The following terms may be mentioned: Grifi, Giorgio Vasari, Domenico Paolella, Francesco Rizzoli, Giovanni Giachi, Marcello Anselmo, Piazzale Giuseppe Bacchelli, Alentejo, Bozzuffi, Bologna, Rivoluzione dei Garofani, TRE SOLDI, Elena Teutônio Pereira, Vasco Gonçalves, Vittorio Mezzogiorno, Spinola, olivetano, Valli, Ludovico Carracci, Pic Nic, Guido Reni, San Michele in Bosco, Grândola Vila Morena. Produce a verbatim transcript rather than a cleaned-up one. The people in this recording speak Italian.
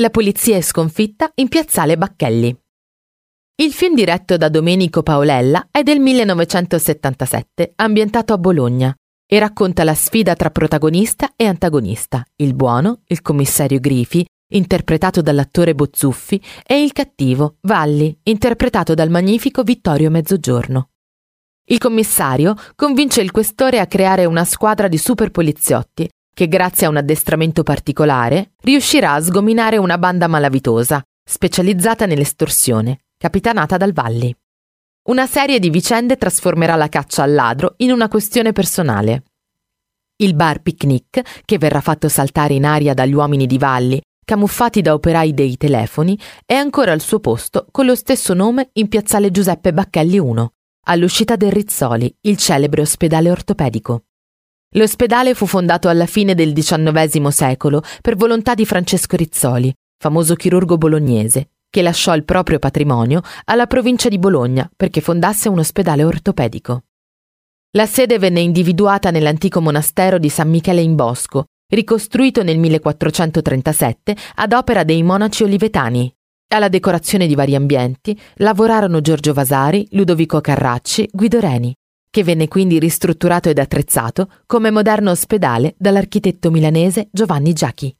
La polizia è sconfitta in Piazzale Bacchelli. Il film diretto da Domenico Paolella è del millenovecentosettantasette, ambientato a Bologna, e racconta la sfida tra protagonista e antagonista, il buono, il commissario Grifi, interpretato dall'attore Bozzuffi, e il cattivo, Valli, interpretato dal magnifico Vittorio Mezzogiorno. Il commissario convince il questore a creare una squadra di super poliziotti che, grazie a un addestramento particolare, riuscirà a sgominare una banda malavitosa, specializzata nell'estorsione, capitanata dal Valli. Una serie di vicende trasformerà la caccia al ladro in una questione personale. Il bar Pic Nic, che verrà fatto saltare in aria dagli uomini di Valli, camuffati da operai dei telefoni, è ancora al suo posto con lo stesso nome in Piazzale Giuseppe Bacchelli uno, all'uscita del Rizzoli, il celebre ospedale ortopedico. L'ospedale fu fondato alla fine del diciannovesimo secolo per volontà di Francesco Rizzoli, famoso chirurgo bolognese, che lasciò il proprio patrimonio alla provincia di Bologna perché fondasse un ospedale ortopedico. La sede venne individuata nell'antico monastero di San Michele in Bosco, ricostruito nel millequattrocentotrentasette ad opera dei monaci olivetani. Alla decorazione di vari ambienti lavorarono Giorgio Vasari, Ludovico Carracci, Guido Reni, che venne quindi ristrutturato ed attrezzato come moderno ospedale dall'architetto milanese Giovanni Giachi.